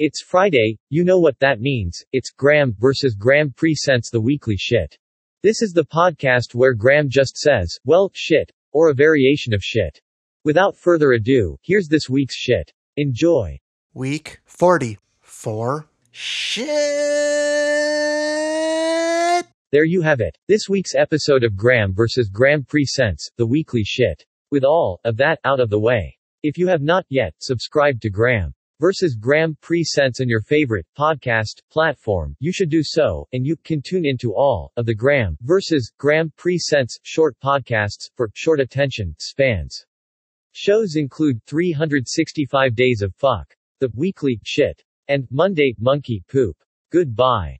It's Friday, you know what that means, it's Graeme vs Graeme Presents the weekly shit. This is the podcast where Graeme just says, well, shit, or a variation of shit. Without further ado, here's this week's shit. Enjoy. Week 44. Shit! There you have it. This week's episode of Graeme vs Graeme Presents the weekly shit. With all of that out of the way. If you have not yet subscribed to Graeme vs Graeme Presents in your favorite podcast platform, you should do so, and you can tune into all of the Graeme vs Graeme Presents short podcasts for short attention spans. Shows include 365 Days of Phuck, The Weekly Shit, and Monday Monkey Poop. Goodbye.